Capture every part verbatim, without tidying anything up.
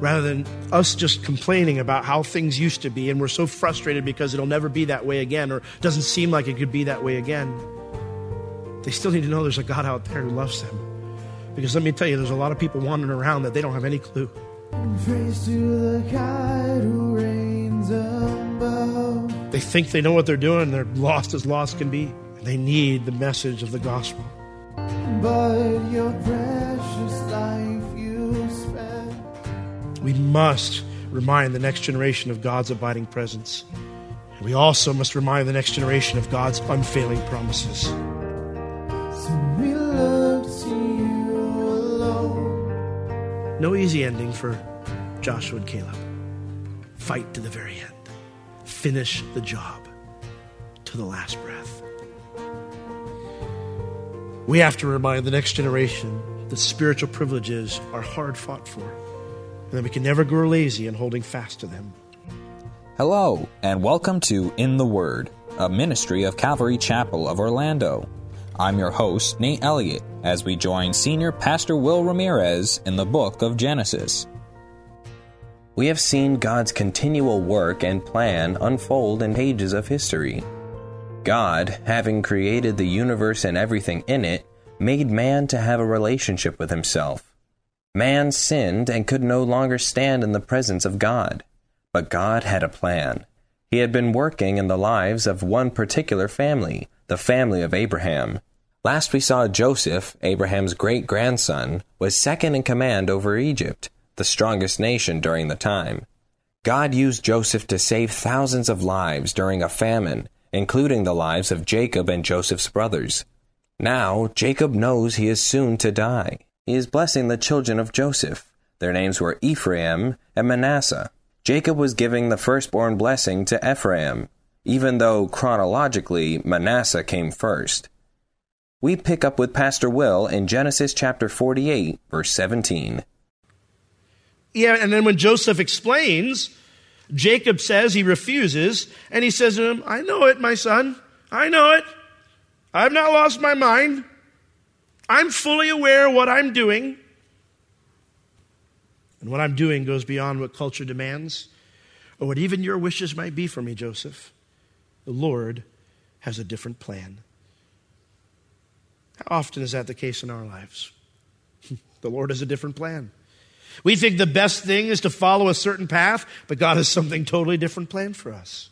Rather than us just complaining about how things used to be and we're so frustrated because it'll never be that way again or doesn't seem like it could be that way again, they still need to know there's a God out there who loves them. Because let me tell you, there's a lot of people wandering around that they don't have any clue. Praise to the God who reigns above. They think they know what they're doing. They're lost as lost can be. They need the message of the gospel. But your precious life you spent. We must remind the next generation of God's abiding presence. We also must remind the next generation of God's unfailing promises. So we look to you alone. No easy ending for Joshua and Caleb. Fight to the very end. Finish the job to the last breath. We have to remind the next generation that spiritual privileges are hard fought for, and that we can never grow lazy in holding fast to them. Hello, and welcome to In the Word, a ministry of Calvary Chapel of Orlando. I'm your host, Nate Elliott, as we join Senior Pastor Will Ramirez in the book of Genesis. We have seen God's continual work and plan unfold in pages of history. God, having created the universe and everything in it, made man to have a relationship with himself. Man sinned and could no longer stand in the presence of God. But God had a plan. He had been working in the lives of one particular family, the family of Abraham. Last we saw Joseph, Abraham's great-grandson, was second in command over Egypt, the strongest nation during the time. God used Joseph to save thousands of lives during a famine, including the lives of Jacob and Joseph's brothers. Now, Jacob knows he is soon to die. He is blessing the children of Joseph. Their names were Ephraim and Manasseh. Jacob was giving the firstborn blessing to Ephraim, even though chronologically Manasseh came first. We pick up with Pastor Will in Genesis chapter forty-eight, verse seventeen. Yeah, and then when Joseph explains, Jacob says he refuses, and he says to him, I know it, my son. I know it. I've not lost my mind. I'm fully aware of what I'm doing. And what I'm doing goes beyond what culture demands or what even your wishes might be for me, Joseph. The Lord has a different plan. How often is that the case in our lives? The Lord has a different plan. We think the best thing is to follow a certain path, but God has something totally different planned for us.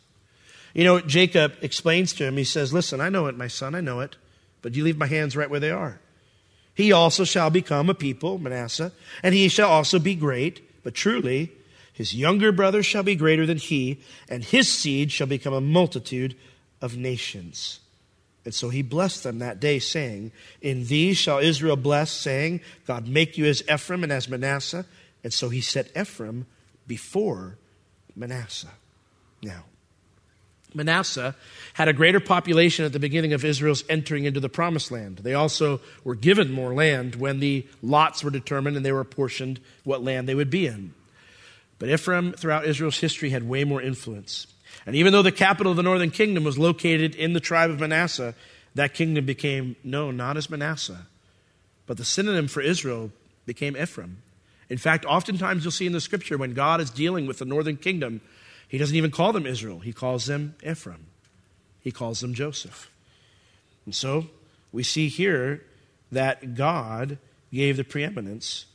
You know, Jacob explains to him, he says, listen, I know it, my son, I know it, but you leave my hands right where they are. He also shall become a people, Manasseh, and he shall also be great. But truly, his younger brother shall be greater than he, and his seed shall become a multitude of nations. And so he blessed them that day, saying, in thee shall Israel bless, saying, God make you as Ephraim and as Manasseh. And so he set Ephraim before Manasseh. Now, Manasseh had a greater population at the beginning of Israel's entering into the promised land. They also were given more land when the lots were determined and they were apportioned what land they would be in. But Ephraim throughout Israel's history had way more influence. And even though the capital of the northern kingdom was located in the tribe of Manasseh, that kingdom became known not as Manasseh, but the synonym for Israel became Ephraim. In fact, oftentimes you'll see in the scripture when God is dealing with the northern kingdom, he doesn't even call them Israel. He calls them Ephraim. He calls them Joseph. And so we see here that God gave the preeminence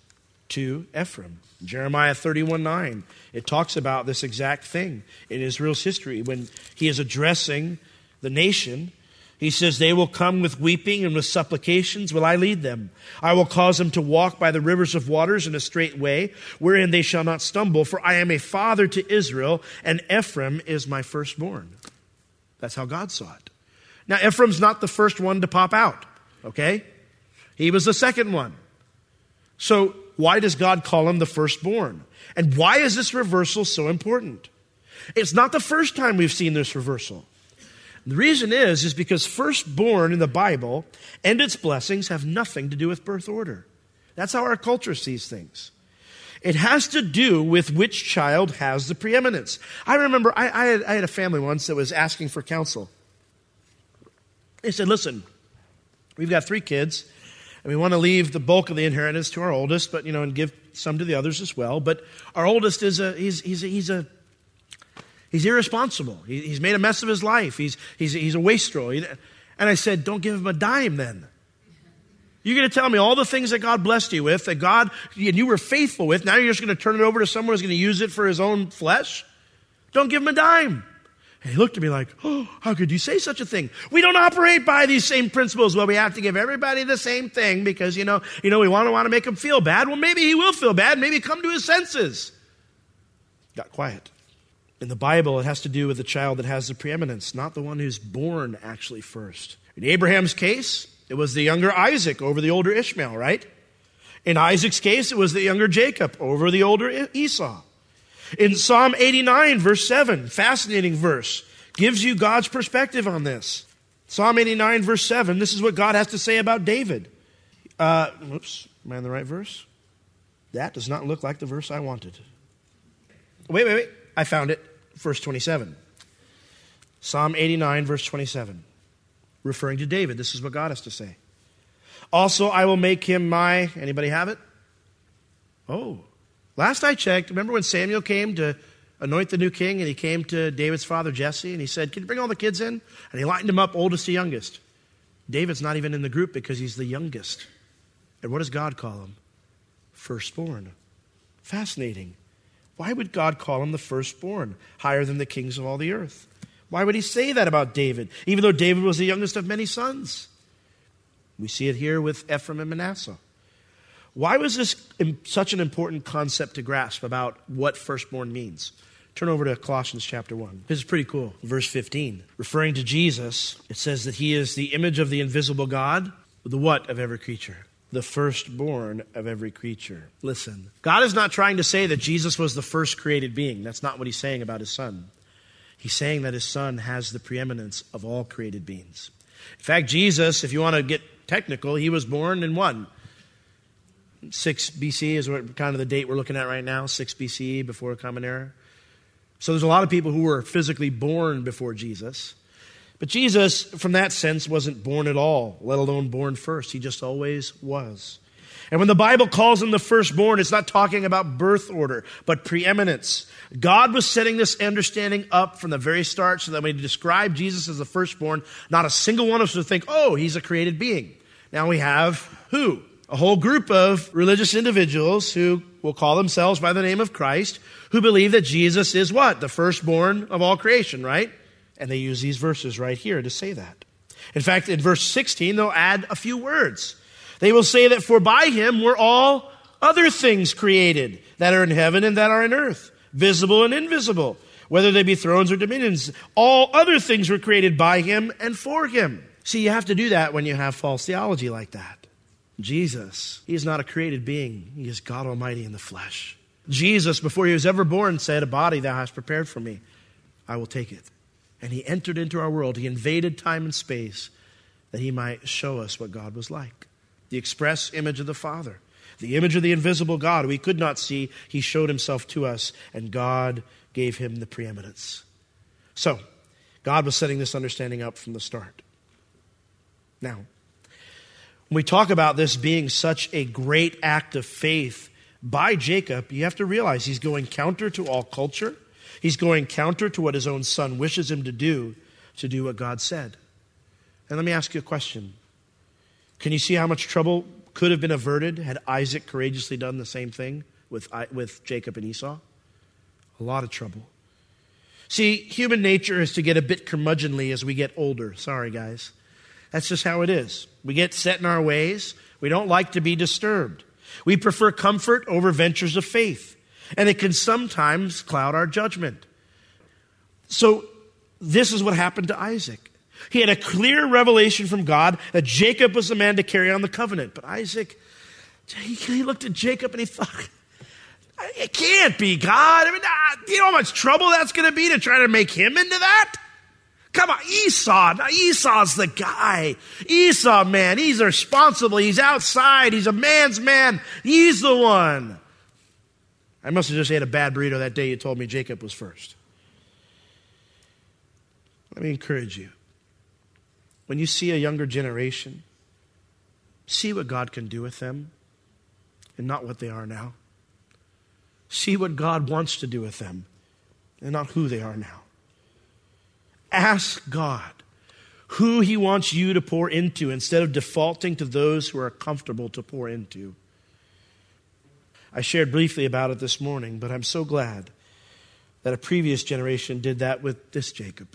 to Ephraim. Jeremiah thirty-one nine, it talks about this exact thing in Israel's history. When he is addressing the nation, he says, they will come with weeping and with supplications will I lead them. I will cause them to walk by the rivers of waters in a straight way, wherein they shall not stumble, for I am a father to Israel, and Ephraim is my firstborn. That's how God saw it. Now, Ephraim's not the first one to pop out, okay? He was the second one. So why does God call him the firstborn? And why is this reversal so important? It's not the first time we've seen this reversal. The reason is, is because firstborn in the Bible and its blessings have nothing to do with birth order. That's how our culture sees things. It has to do with which child has the preeminence. I remember I, I, had, I had a family once that was asking for counsel. They said, listen, we've got three kids, and we want to leave the bulk of the inheritance to our oldest, but you know, and give some to the others as well. But our oldest is a he's he's a, he's a he's irresponsible. He, he's made a mess of his life. He's he's he's a wastrel. And I said, don't give him a dime then. You're going to tell me all the things that God blessed you with, that God, and you were faithful with, now you're just going to turn it over to someone who's going to use it for his own flesh? Don't give him a dime. And he looked at me like, oh, how could you say such a thing? We don't operate by these same principles. Well, we have to give everybody the same thing because, you know, you know, we want to want to make him feel bad. Well, maybe he will feel bad. Maybe come to his senses. Got quiet. In the Bible, it has to do with the child that has the preeminence, not the one who's born actually first. In Abraham's case, it was the younger Isaac over the older Ishmael, right? In Isaac's case, it was the younger Jacob over the older Esau. In Psalm eighty-nine, verse seven, fascinating verse, gives you God's perspective on this. Psalm eighty-nine, verse seven, this is what God has to say about David. Uh, oops, am I in the right verse? That does not look like the verse I wanted. Wait, wait, wait, I found it, verse twenty-seven. Psalm eighty-nine, verse twenty-seven. Referring to David, this is what God has to say. Also, I will make him my, anybody have it? Oh, last I checked, remember when Samuel came to anoint the new king and he came to David's father Jesse and he said, can you bring all the kids in? And he lined them up, oldest to youngest. David's not even in the group because he's the youngest. And what does God call him? Firstborn. Fascinating. Why would God call him the firstborn, higher than the kings of all the earth? Why would he say that about David, even though David was the youngest of many sons? We see it here with Ephraim and Manasseh. Why was this such an important concept to grasp about what firstborn means? Turn over to Colossians chapter one. This is pretty cool. Verse fifteen, referring to Jesus, it says that he is the image of the invisible God, the what of every creature? The firstborn of every creature. Listen, God is not trying to say that Jesus was the first created being. That's not what he's saying about his son. He's saying that his son has the preeminence of all created beings. In fact, Jesus, if you want to get technical, he was born in one. six B C is what, kind of the date we're looking at right now, six B C, before the Common Era. So there's a lot of people who were physically born before Jesus. But Jesus, from that sense, wasn't born at all, let alone born first. He just always was. And when the Bible calls him the firstborn, it's not talking about birth order, but preeminence. God was setting this understanding up from the very start so that when he described Jesus as the firstborn, not a single one of us would think, oh, he's a created being. Now we have who? A whole group of religious individuals who will call themselves by the name of Christ, who believe that Jesus is what? The firstborn of all creation, right? And they use these verses right here to say that. In fact, in verse sixteen, they'll add a few words. They will say that for by him were all other things created that are in heaven and that are in earth, visible and invisible, whether they be thrones or dominions. All other things were created by him and for him. See, you have to do that when you have false theology like that. Jesus, he is not a created being. He is God Almighty in the flesh. Jesus, before he was ever born, said, a body thou hast prepared for me, I will take it. And he entered into our world. He invaded time and space that he might show us what God was like. The express image of the Father, the image of the invisible God we could not see, he showed himself to us, and God gave him the preeminence. So, God was setting this understanding up from the start. Now, when we talk about this being such a great act of faith by Jacob, you have to realize he's going counter to all culture. He's going counter to what his own son wishes him to do, to do what God said. And let me ask you a question. Can you see how much trouble could have been averted had Isaac courageously done the same thing with, with Jacob and Esau? A lot of trouble. See, human nature is to get a bit curmudgeonly as we get older. Sorry, guys. That's just how it is. We get set in our ways. We don't like to be disturbed. We prefer comfort over ventures of faith. And it can sometimes cloud our judgment. So this is what happened to Isaac. He had a clear revelation from God that Jacob was the man to carry on the covenant. But Isaac, He looked at Jacob and he thought, it can't be God. I mean, you know how much trouble that's going to be to try to make him into that? Come on, Esau. Now Esau's the guy. Esau, man, he's responsible. He's outside. He's a man's man. He's the one. I must have just ate a bad burrito that day you told me Jacob was first. Let me encourage you. When you see a younger generation, see what God can do with them and not what they are now. See what God wants to do with them and not who they are now. Ask God who he wants you to pour into instead of defaulting to those who are comfortable to pour into. I shared briefly about it this morning, but I'm so glad that a previous generation did that with this Jacob.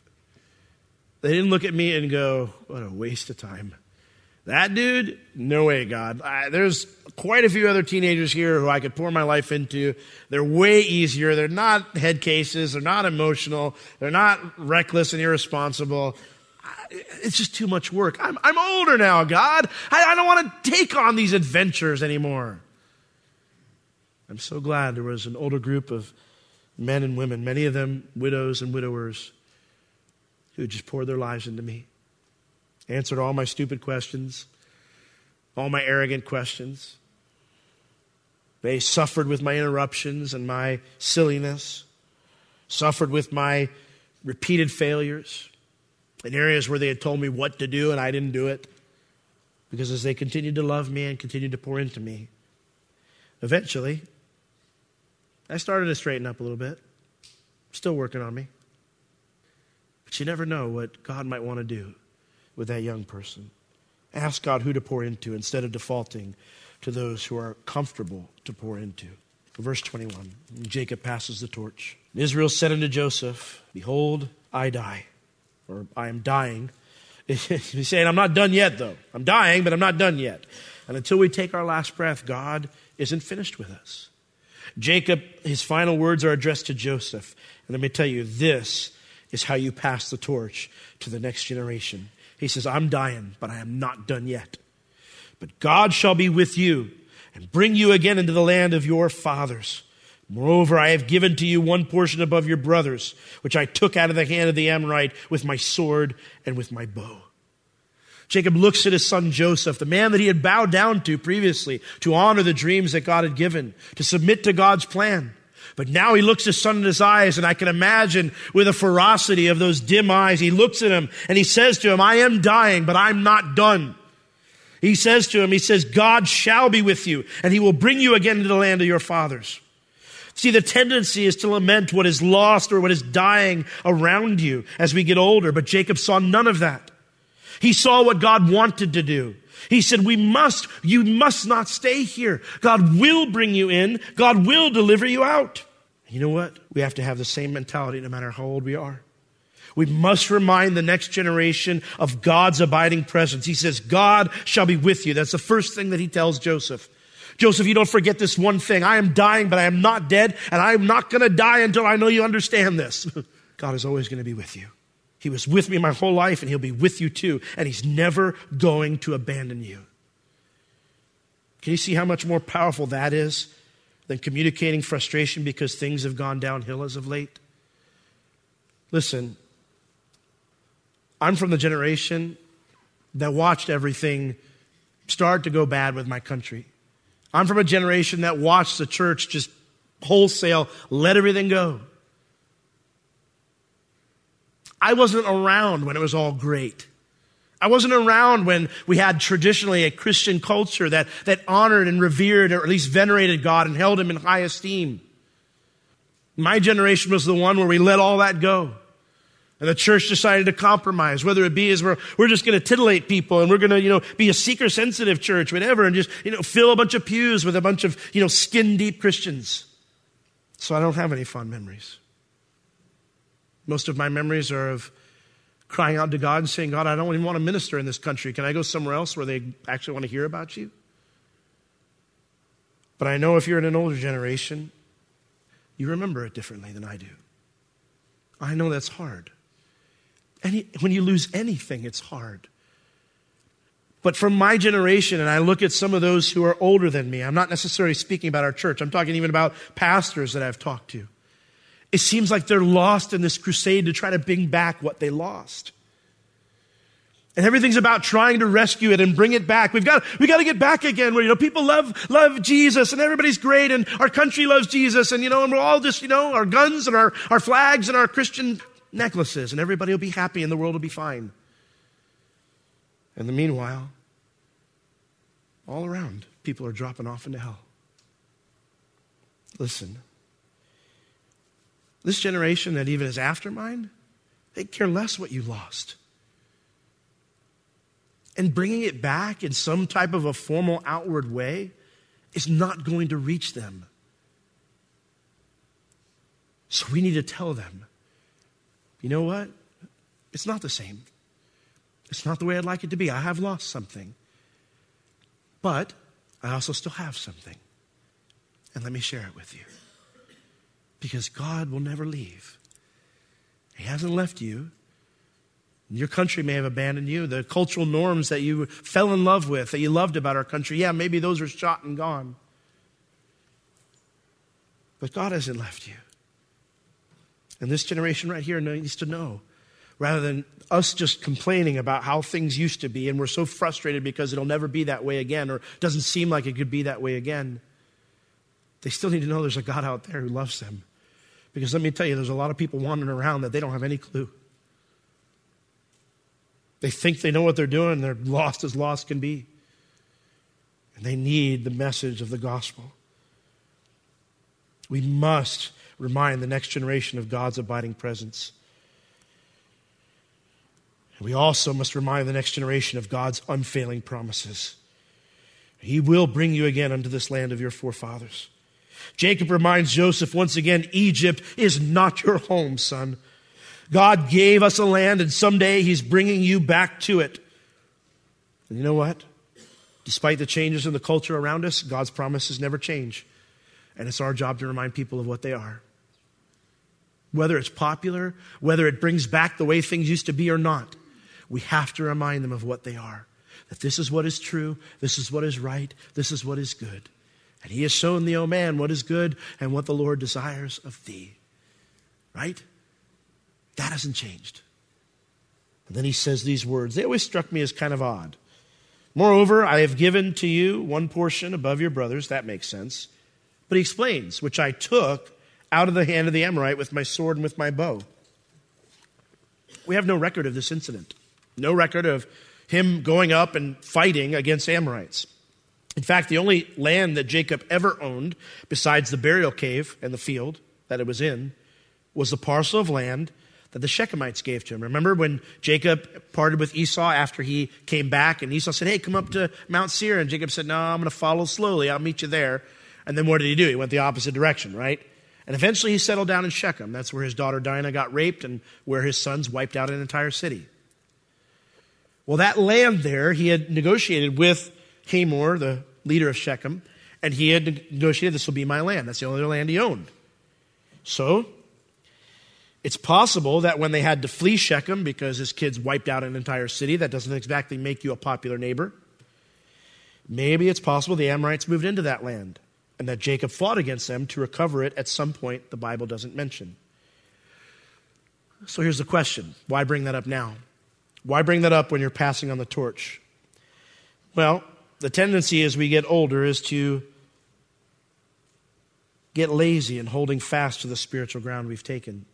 They didn't look at me and go, what a waste of time. That dude, no way, God. I, there's quite a few other teenagers here who I could pour my life into. They're way easier. They're not head cases. They're not emotional. They're not reckless and irresponsible. I, it's just too much work. I'm, I'm older now, God. I, I don't want to take on these adventures anymore. I'm so glad there was an older group of men and women, many of them widows and widowers, who just poured their lives into me. Answered all my stupid questions, all my arrogant questions. They suffered with my interruptions and my silliness, suffered with my repeated failures in areas where they had told me what to do and I didn't do it. Because as they continued to love me and continued to pour into me, eventually, I started to straighten up a little bit. Still working on me. But you never know what God might want to do with that young person. Ask God who to pour into instead of defaulting to those who are comfortable to pour into. Verse twenty-one, Jacob passes the torch. And Israel said unto Joseph, behold, I die, or I am dying. He's saying, I'm not done yet, though. I'm dying, but I'm not done yet. And until we take our last breath, God isn't finished with us. Jacob, his final words are addressed to Joseph. And let me tell you, this is how you pass the torch to the next generation. He says, I'm dying, but I am not done yet. But God shall be with you and bring you again into the land of your fathers. Moreover, I have given to you one portion above your brothers, which I took out of the hand of the Amorite with my sword and with my bow. Jacob looks at his son Joseph, the man that he had bowed down to previously, to honor the dreams that God had given, to submit to God's plan. But now he looks his son in his eyes, and I can imagine with the ferocity of those dim eyes, he looks at him and he says to him, I am dying, but I'm not done. He says to him, he says, God shall be with you, and he will bring you again into the land of your fathers. See, the tendency is to lament what is lost or what is dying around you as we get older, but Jacob saw none of that. He saw what God wanted to do. He said, we must, you must not stay here. God will bring you in. God will deliver you out. You know what? We have to have the same mentality no matter how old we are. We must remind the next generation of God's abiding presence. He says, God shall be with you. That's the first thing that he tells Joseph. Joseph, you don't forget this one thing. I am dying, but I am not dead, and I am not going to die until I know you understand this. God is always going to be with you. He was with me my whole life, and he'll be with you too. And he's never going to abandon you. Can you see how much more powerful that is than communicating frustration because things have gone downhill as of late? Listen, I'm from the generation that watched everything start to go bad with my country. I'm from a generation that watched the church just wholesale let everything go. I wasn't around when it was all great. I wasn't around when we had traditionally a Christian culture that, that honored and revered or at least venerated God and held him in high esteem. My generation was the one where we let all that go. And the church decided to compromise, whether it be as we're, we're just going to titillate people and we're going to, you know, be a seeker-sensitive church, whatever, and just, you know, fill a bunch of pews with a bunch of, you know, skin-deep Christians. So I don't have any fond memories. Most of my memories are of crying out to God and saying, God, I don't even want to minister in this country. Can I go somewhere else where they actually want to hear about you? But I know if you're in an older generation, you remember it differently than I do. I know that's hard. Any, when you lose anything, it's hard. But from my generation, and I look at some of those who are older than me, I'm not necessarily speaking about our church, I'm talking even about pastors that I've talked to. It seems like they're lost in this crusade to try to bring back what they lost. And everything's about trying to rescue it and bring it back. We've got, we got to get back again where, you know, people love, love Jesus and everybody's great and our country loves Jesus and, you know, and we're all just, you know, our guns and our, our flags and our Christian necklaces and everybody will be happy and the world will be fine. In the meanwhile, all around, people are dropping off into hell. Listen, this generation that even is after mine, they care less what you lost. And bringing it back in some type of a formal outward way is not going to reach them. So we need to tell them, you know what? It's not the same. It's not the way I'd like it to be. I have lost something. But I also still have something. And let me share it with you. Because God will never leave. He hasn't left you. Your country may have abandoned you. The cultural norms that you fell in love with, that you loved about our country, yeah, maybe those are shot and gone. But God hasn't left you. And this generation right here needs to know, rather than us just complaining about how things used to be and we're so frustrated because it'll never be that way again or doesn't seem like it could be that way again, they still need to know there's a God out there who loves them. Because let me tell you, there's a lot of people wandering around that they don't have any clue. They think they know what they're doing and they're lost as lost can be. And they need the message of the gospel. We must remind the next generation of God's abiding presence. We also must remind the next generation of God's unfailing promises. He will bring you again unto this land of your forefathers. Jacob reminds Joseph once again, Egypt is not your home, son. God gave us a land and someday he's bringing you back to it. And you know what? Despite the changes in the culture around us, God's promises never change. And it's our job to remind people of what they are. Whether it's popular, whether it brings back the way things used to be or not, we have to remind them of what they are. That this is what is true, this is what is right, this is what is good. And he has shown thee, O man, what is good and what the Lord desires of thee. Right? That hasn't changed. And then he says these words. They always struck me as kind of odd. Moreover, I have given to you one portion above your brothers. That makes sense. But he explains, which I took out of the hand of the Amorite with my sword and with my bow. We have no record of this incident. No record of him going up and fighting against Amorites. In fact, the only land that Jacob ever owned, besides the burial cave and the field that it was in, was the parcel of land that the Shechemites gave to him. Remember when Jacob parted with Esau after he came back and Esau said, hey, come up to Mount Seir. And Jacob said, no, I'm going to follow slowly. I'll meet you there. And then what did he do? He went the opposite direction, right? And eventually he settled down in Shechem. That's where his daughter Dinah got raped and where his sons wiped out an entire city. Well, that land there, he had negotiated with Hamor, the leader of Shechem, and he had negotiated, this will be my land. That's the only land he owned. So it's possible that when they had to flee Shechem because his kids wiped out an entire city, that doesn't exactly make you a popular neighbor. Maybe it's possible the Amorites moved into that land, and that Jacob fought against them to recover it at some point the Bible doesn't mention. So here's the question. Why bring that up now? Why bring that up when you're passing on the torch? Well, the tendency as we get older is to get lazy in holding fast to the spiritual ground we've taken,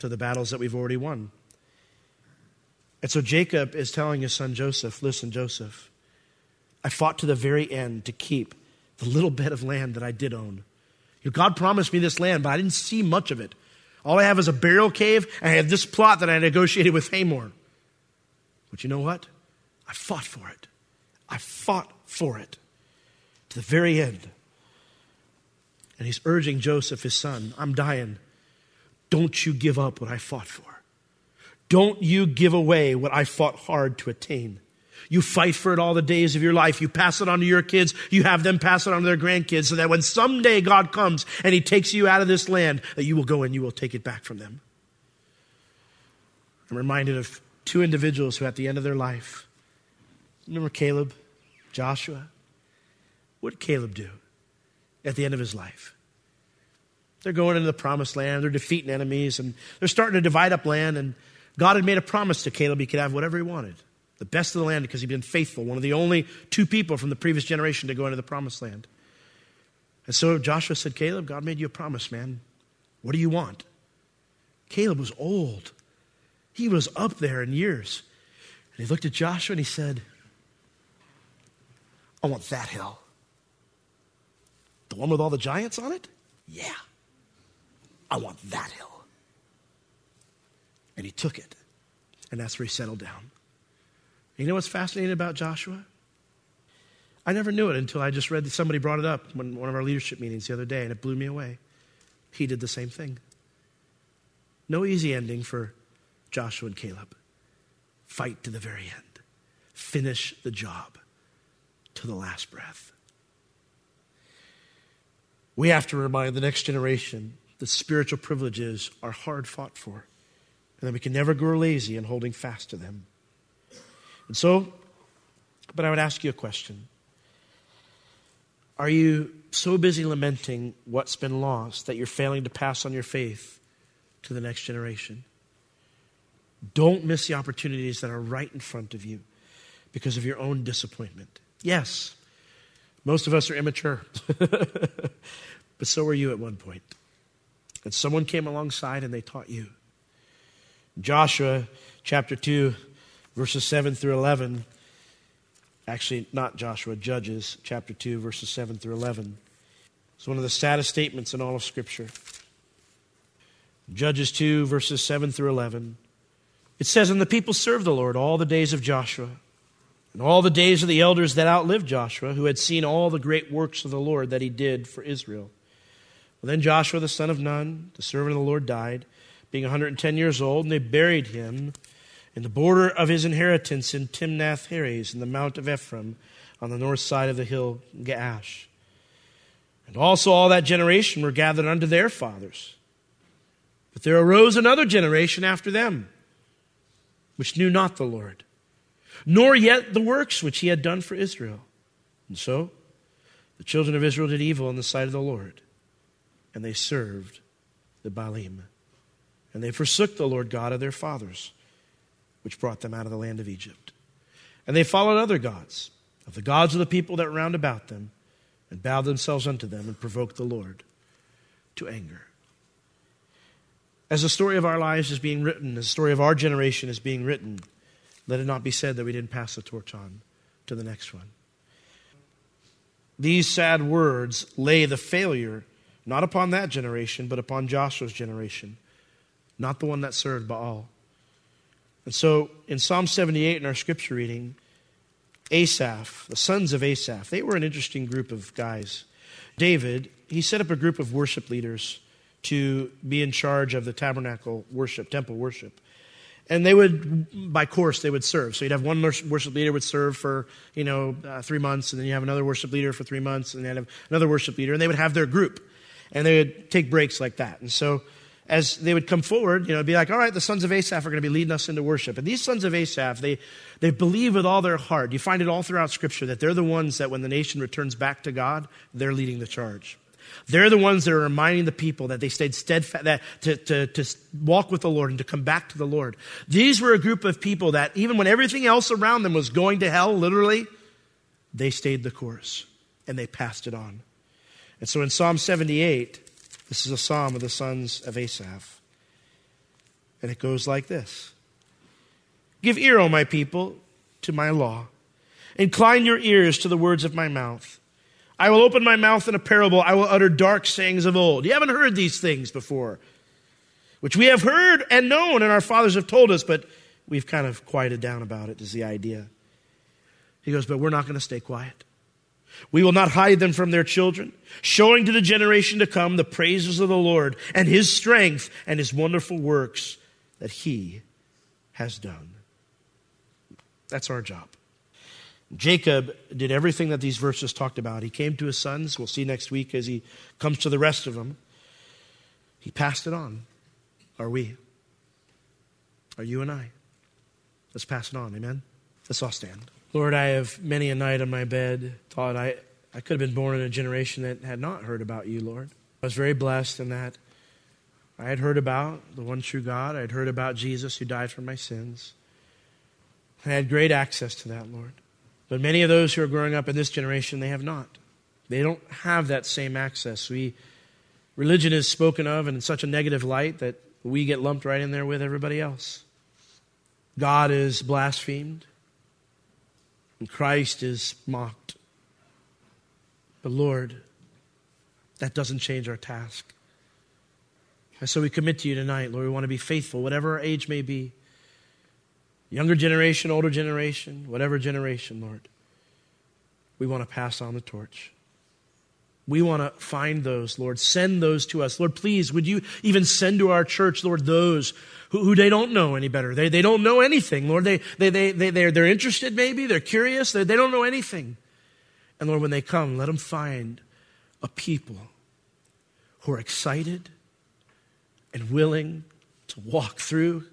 to the battles that we've already won. And so Jacob is telling his son Joseph, listen, Joseph, I fought to the very end to keep the little bit of land that I did own. You know, God promised me this land, but I didn't see much of it. All I have is a burial cave, and I have this plot that I negotiated with Hamor. But you know what? I fought for it. I fought for it to the very end. And he's urging Joseph, his son, I'm dying. Don't you give up what I fought for. Don't you give away what I fought hard to attain. You fight for it all the days of your life. You pass it on to your kids. You have them pass it on to their grandkids so that when someday God comes and he takes you out of this land, that you will go and you will take it back from them. I'm reminded of two individuals who at the end of their life Remember Caleb, Joshua? What did Caleb do at the end of his life? They're going into the promised land. They're defeating enemies, and they're starting to divide up land. And God had made a promise to Caleb he could have whatever he wanted, the best of the land, because he'd been faithful, one of the only two people from the previous generation to go into the promised land. And so Joshua said, Caleb, God made you a promise, man. What do you want? Caleb was old. He was up there in years. And he looked at Joshua and he said, I want that hill. The one with all the giants on it? Yeah. I want that hill. And he took it. And that's where he settled down. You know what's fascinating about Joshua? I never knew it until I just read that somebody brought it up in one of our leadership meetings the other day, and it blew me away. He did the same thing. No easy ending for Joshua and Caleb. Fight to the very end. Finish the job to the last breath. We have to remind the next generation that spiritual privileges are hard fought for, and that we can never grow lazy in holding fast to them. And so, but I would ask you a question. Are you so busy lamenting what's been lost that you're failing to pass on your faith to the next generation? Don't miss the opportunities that are right in front of you because of your own disappointment. Yes, most of us are immature, but so were you at one point. And someone came alongside and they taught you. Joshua chapter two, verses seven through eleven. Actually, not Joshua, Judges chapter two, verses seven through eleven. It's one of the saddest statements in all of Scripture. Judges two, verses seven through eleven. It says, and the people served the Lord all the days of Joshua, and all the days of the elders that outlived Joshua, who had seen all the great works of the Lord that he did for Israel. Well, then Joshua, the son of Nun, the servant of the Lord, died, being one hundred ten years old, and they buried him in the border of his inheritance in Timnath Heres, in the Mount of Ephraim, on the north side of the hill Gaash. And also all that generation were gathered unto their fathers. But there arose another generation after them, which knew not the Lord, nor yet the works which he had done for Israel. And so the children of Israel did evil in the sight of the Lord, and they served the Baalim. And they forsook the Lord God of their fathers, which brought them out of the land of Egypt. And they followed other gods, of the gods of the people that round about them, and bowed themselves unto them, and provoked the Lord to anger. As the story of our lives is being written, as the story of our generation is being written, let it not be said that we didn't pass the torch on to the next one. These sad words lay the failure not upon that generation, but upon Joshua's generation, not the one that served Baal. And so in Psalm seventy-eight in our scripture reading, Asaph, the sons of Asaph, they were an interesting group of guys. David, he set up a group of worship leaders to be in charge of the tabernacle worship, temple worship. And they would, by course, they would serve. So you'd have one worship leader would serve for, you know, uh, three months, and then you have another worship leader for three months, and then have another worship leader, and they would have their group. And they would take breaks like that. And so as they would come forward, you know, it'd be like, all right, the sons of Asaph are going to be leading us into worship. And these sons of Asaph, they, they believe with all their heart. You find it all throughout Scripture that they're the ones that when the nation returns back to God, they're leading the charge. They're the ones that are reminding the people that they stayed steadfast, that to, to, to walk with the Lord and to come back to the Lord. These were a group of people that even when everything else around them was going to hell, literally, they stayed the course and they passed it on. And so in Psalm seventy-eight, this is a psalm of the sons of Asaph. And it goes like this. Give ear, O my people, to my law. Incline your ears to the words of my mouth. I will open my mouth in a parable. I will utter dark sayings of old. You haven't heard these things before, which we have heard and known, and our fathers have told us, but we've kind of quieted down about it, is the idea. He goes, but we're not going to stay quiet. We will not hide them from their children, showing to the generation to come the praises of the Lord and his strength and his wonderful works that he has done. That's our job. Jacob did everything that these verses talked about. He came to his sons. We'll see next week as he comes to the rest of them. He passed it on. Are we? Are you and I? Let's pass it on. Amen? Let's all stand. Lord, I have many a night on my bed thought I, I could have been born in a generation that had not heard about you, Lord. I was very blessed in that I had heard about the one true God. I had heard about Jesus who died for my sins. I had great access to that, Lord. But many of those who are growing up in this generation, they have not. They don't have that same access. We, religion is spoken of in such a negative light that we get lumped right in there with everybody else. God is blasphemed. And Christ is mocked. But Lord, that doesn't change our task. And so we commit to you tonight, Lord. We want to be faithful, whatever our age may be. Younger generation, older generation, whatever generation, Lord. We want to pass on the torch. We want to find those, Lord. Send those to us. Lord, please, would you even send to our church, Lord, those who, who they don't know any better. They, they don't know anything, Lord. They, they, they, they, they're, they're interested maybe. They're curious. They, they don't know anything. And Lord, when they come, let them find a people who are excited and willing to walk through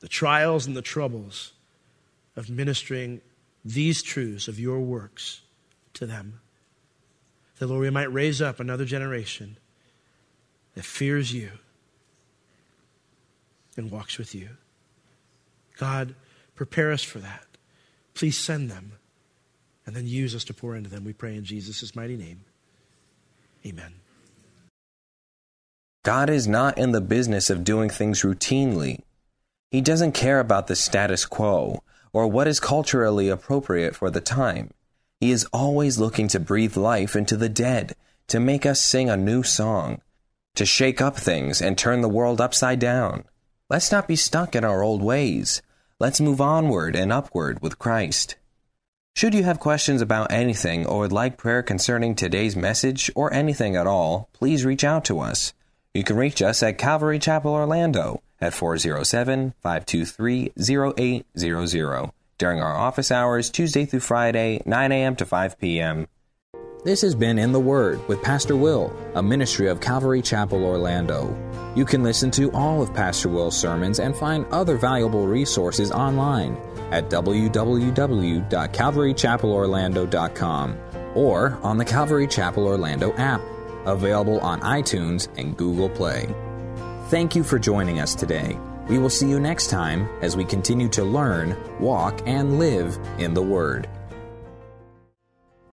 the trials and the troubles of ministering these truths of your works to them. That, Lord, we might raise up another generation that fears you and walks with you. God, prepare us for that. Please send them and then use us to pour into them. We pray in Jesus' mighty name. Amen. God is not in the business of doing things routinely. He doesn't care about the status quo or what is culturally appropriate for the time. He is always looking to breathe life into the dead, to make us sing a new song, to shake up things and turn the world upside down. Let's not be stuck in our old ways. Let's move onward and upward with Christ. Should you have questions about anything or would like prayer concerning today's message or anything at all, please reach out to us. You can reach us at Calvary Chapel Orlando at four oh seven, five two three, oh eight hundred during our office hours Tuesday through Friday, nine a.m. to five p.m. This has been In the Word with Pastor Will, a ministry of Calvary Chapel Orlando. You can listen to all of Pastor Will's sermons and find other valuable resources online at w w w dot calvary chapel orlando dot com or on the Calvary Chapel Orlando app, available on iTunes and Google Play. Thank you for joining us today. We will see you next time as we continue to learn, walk, and live in the Word.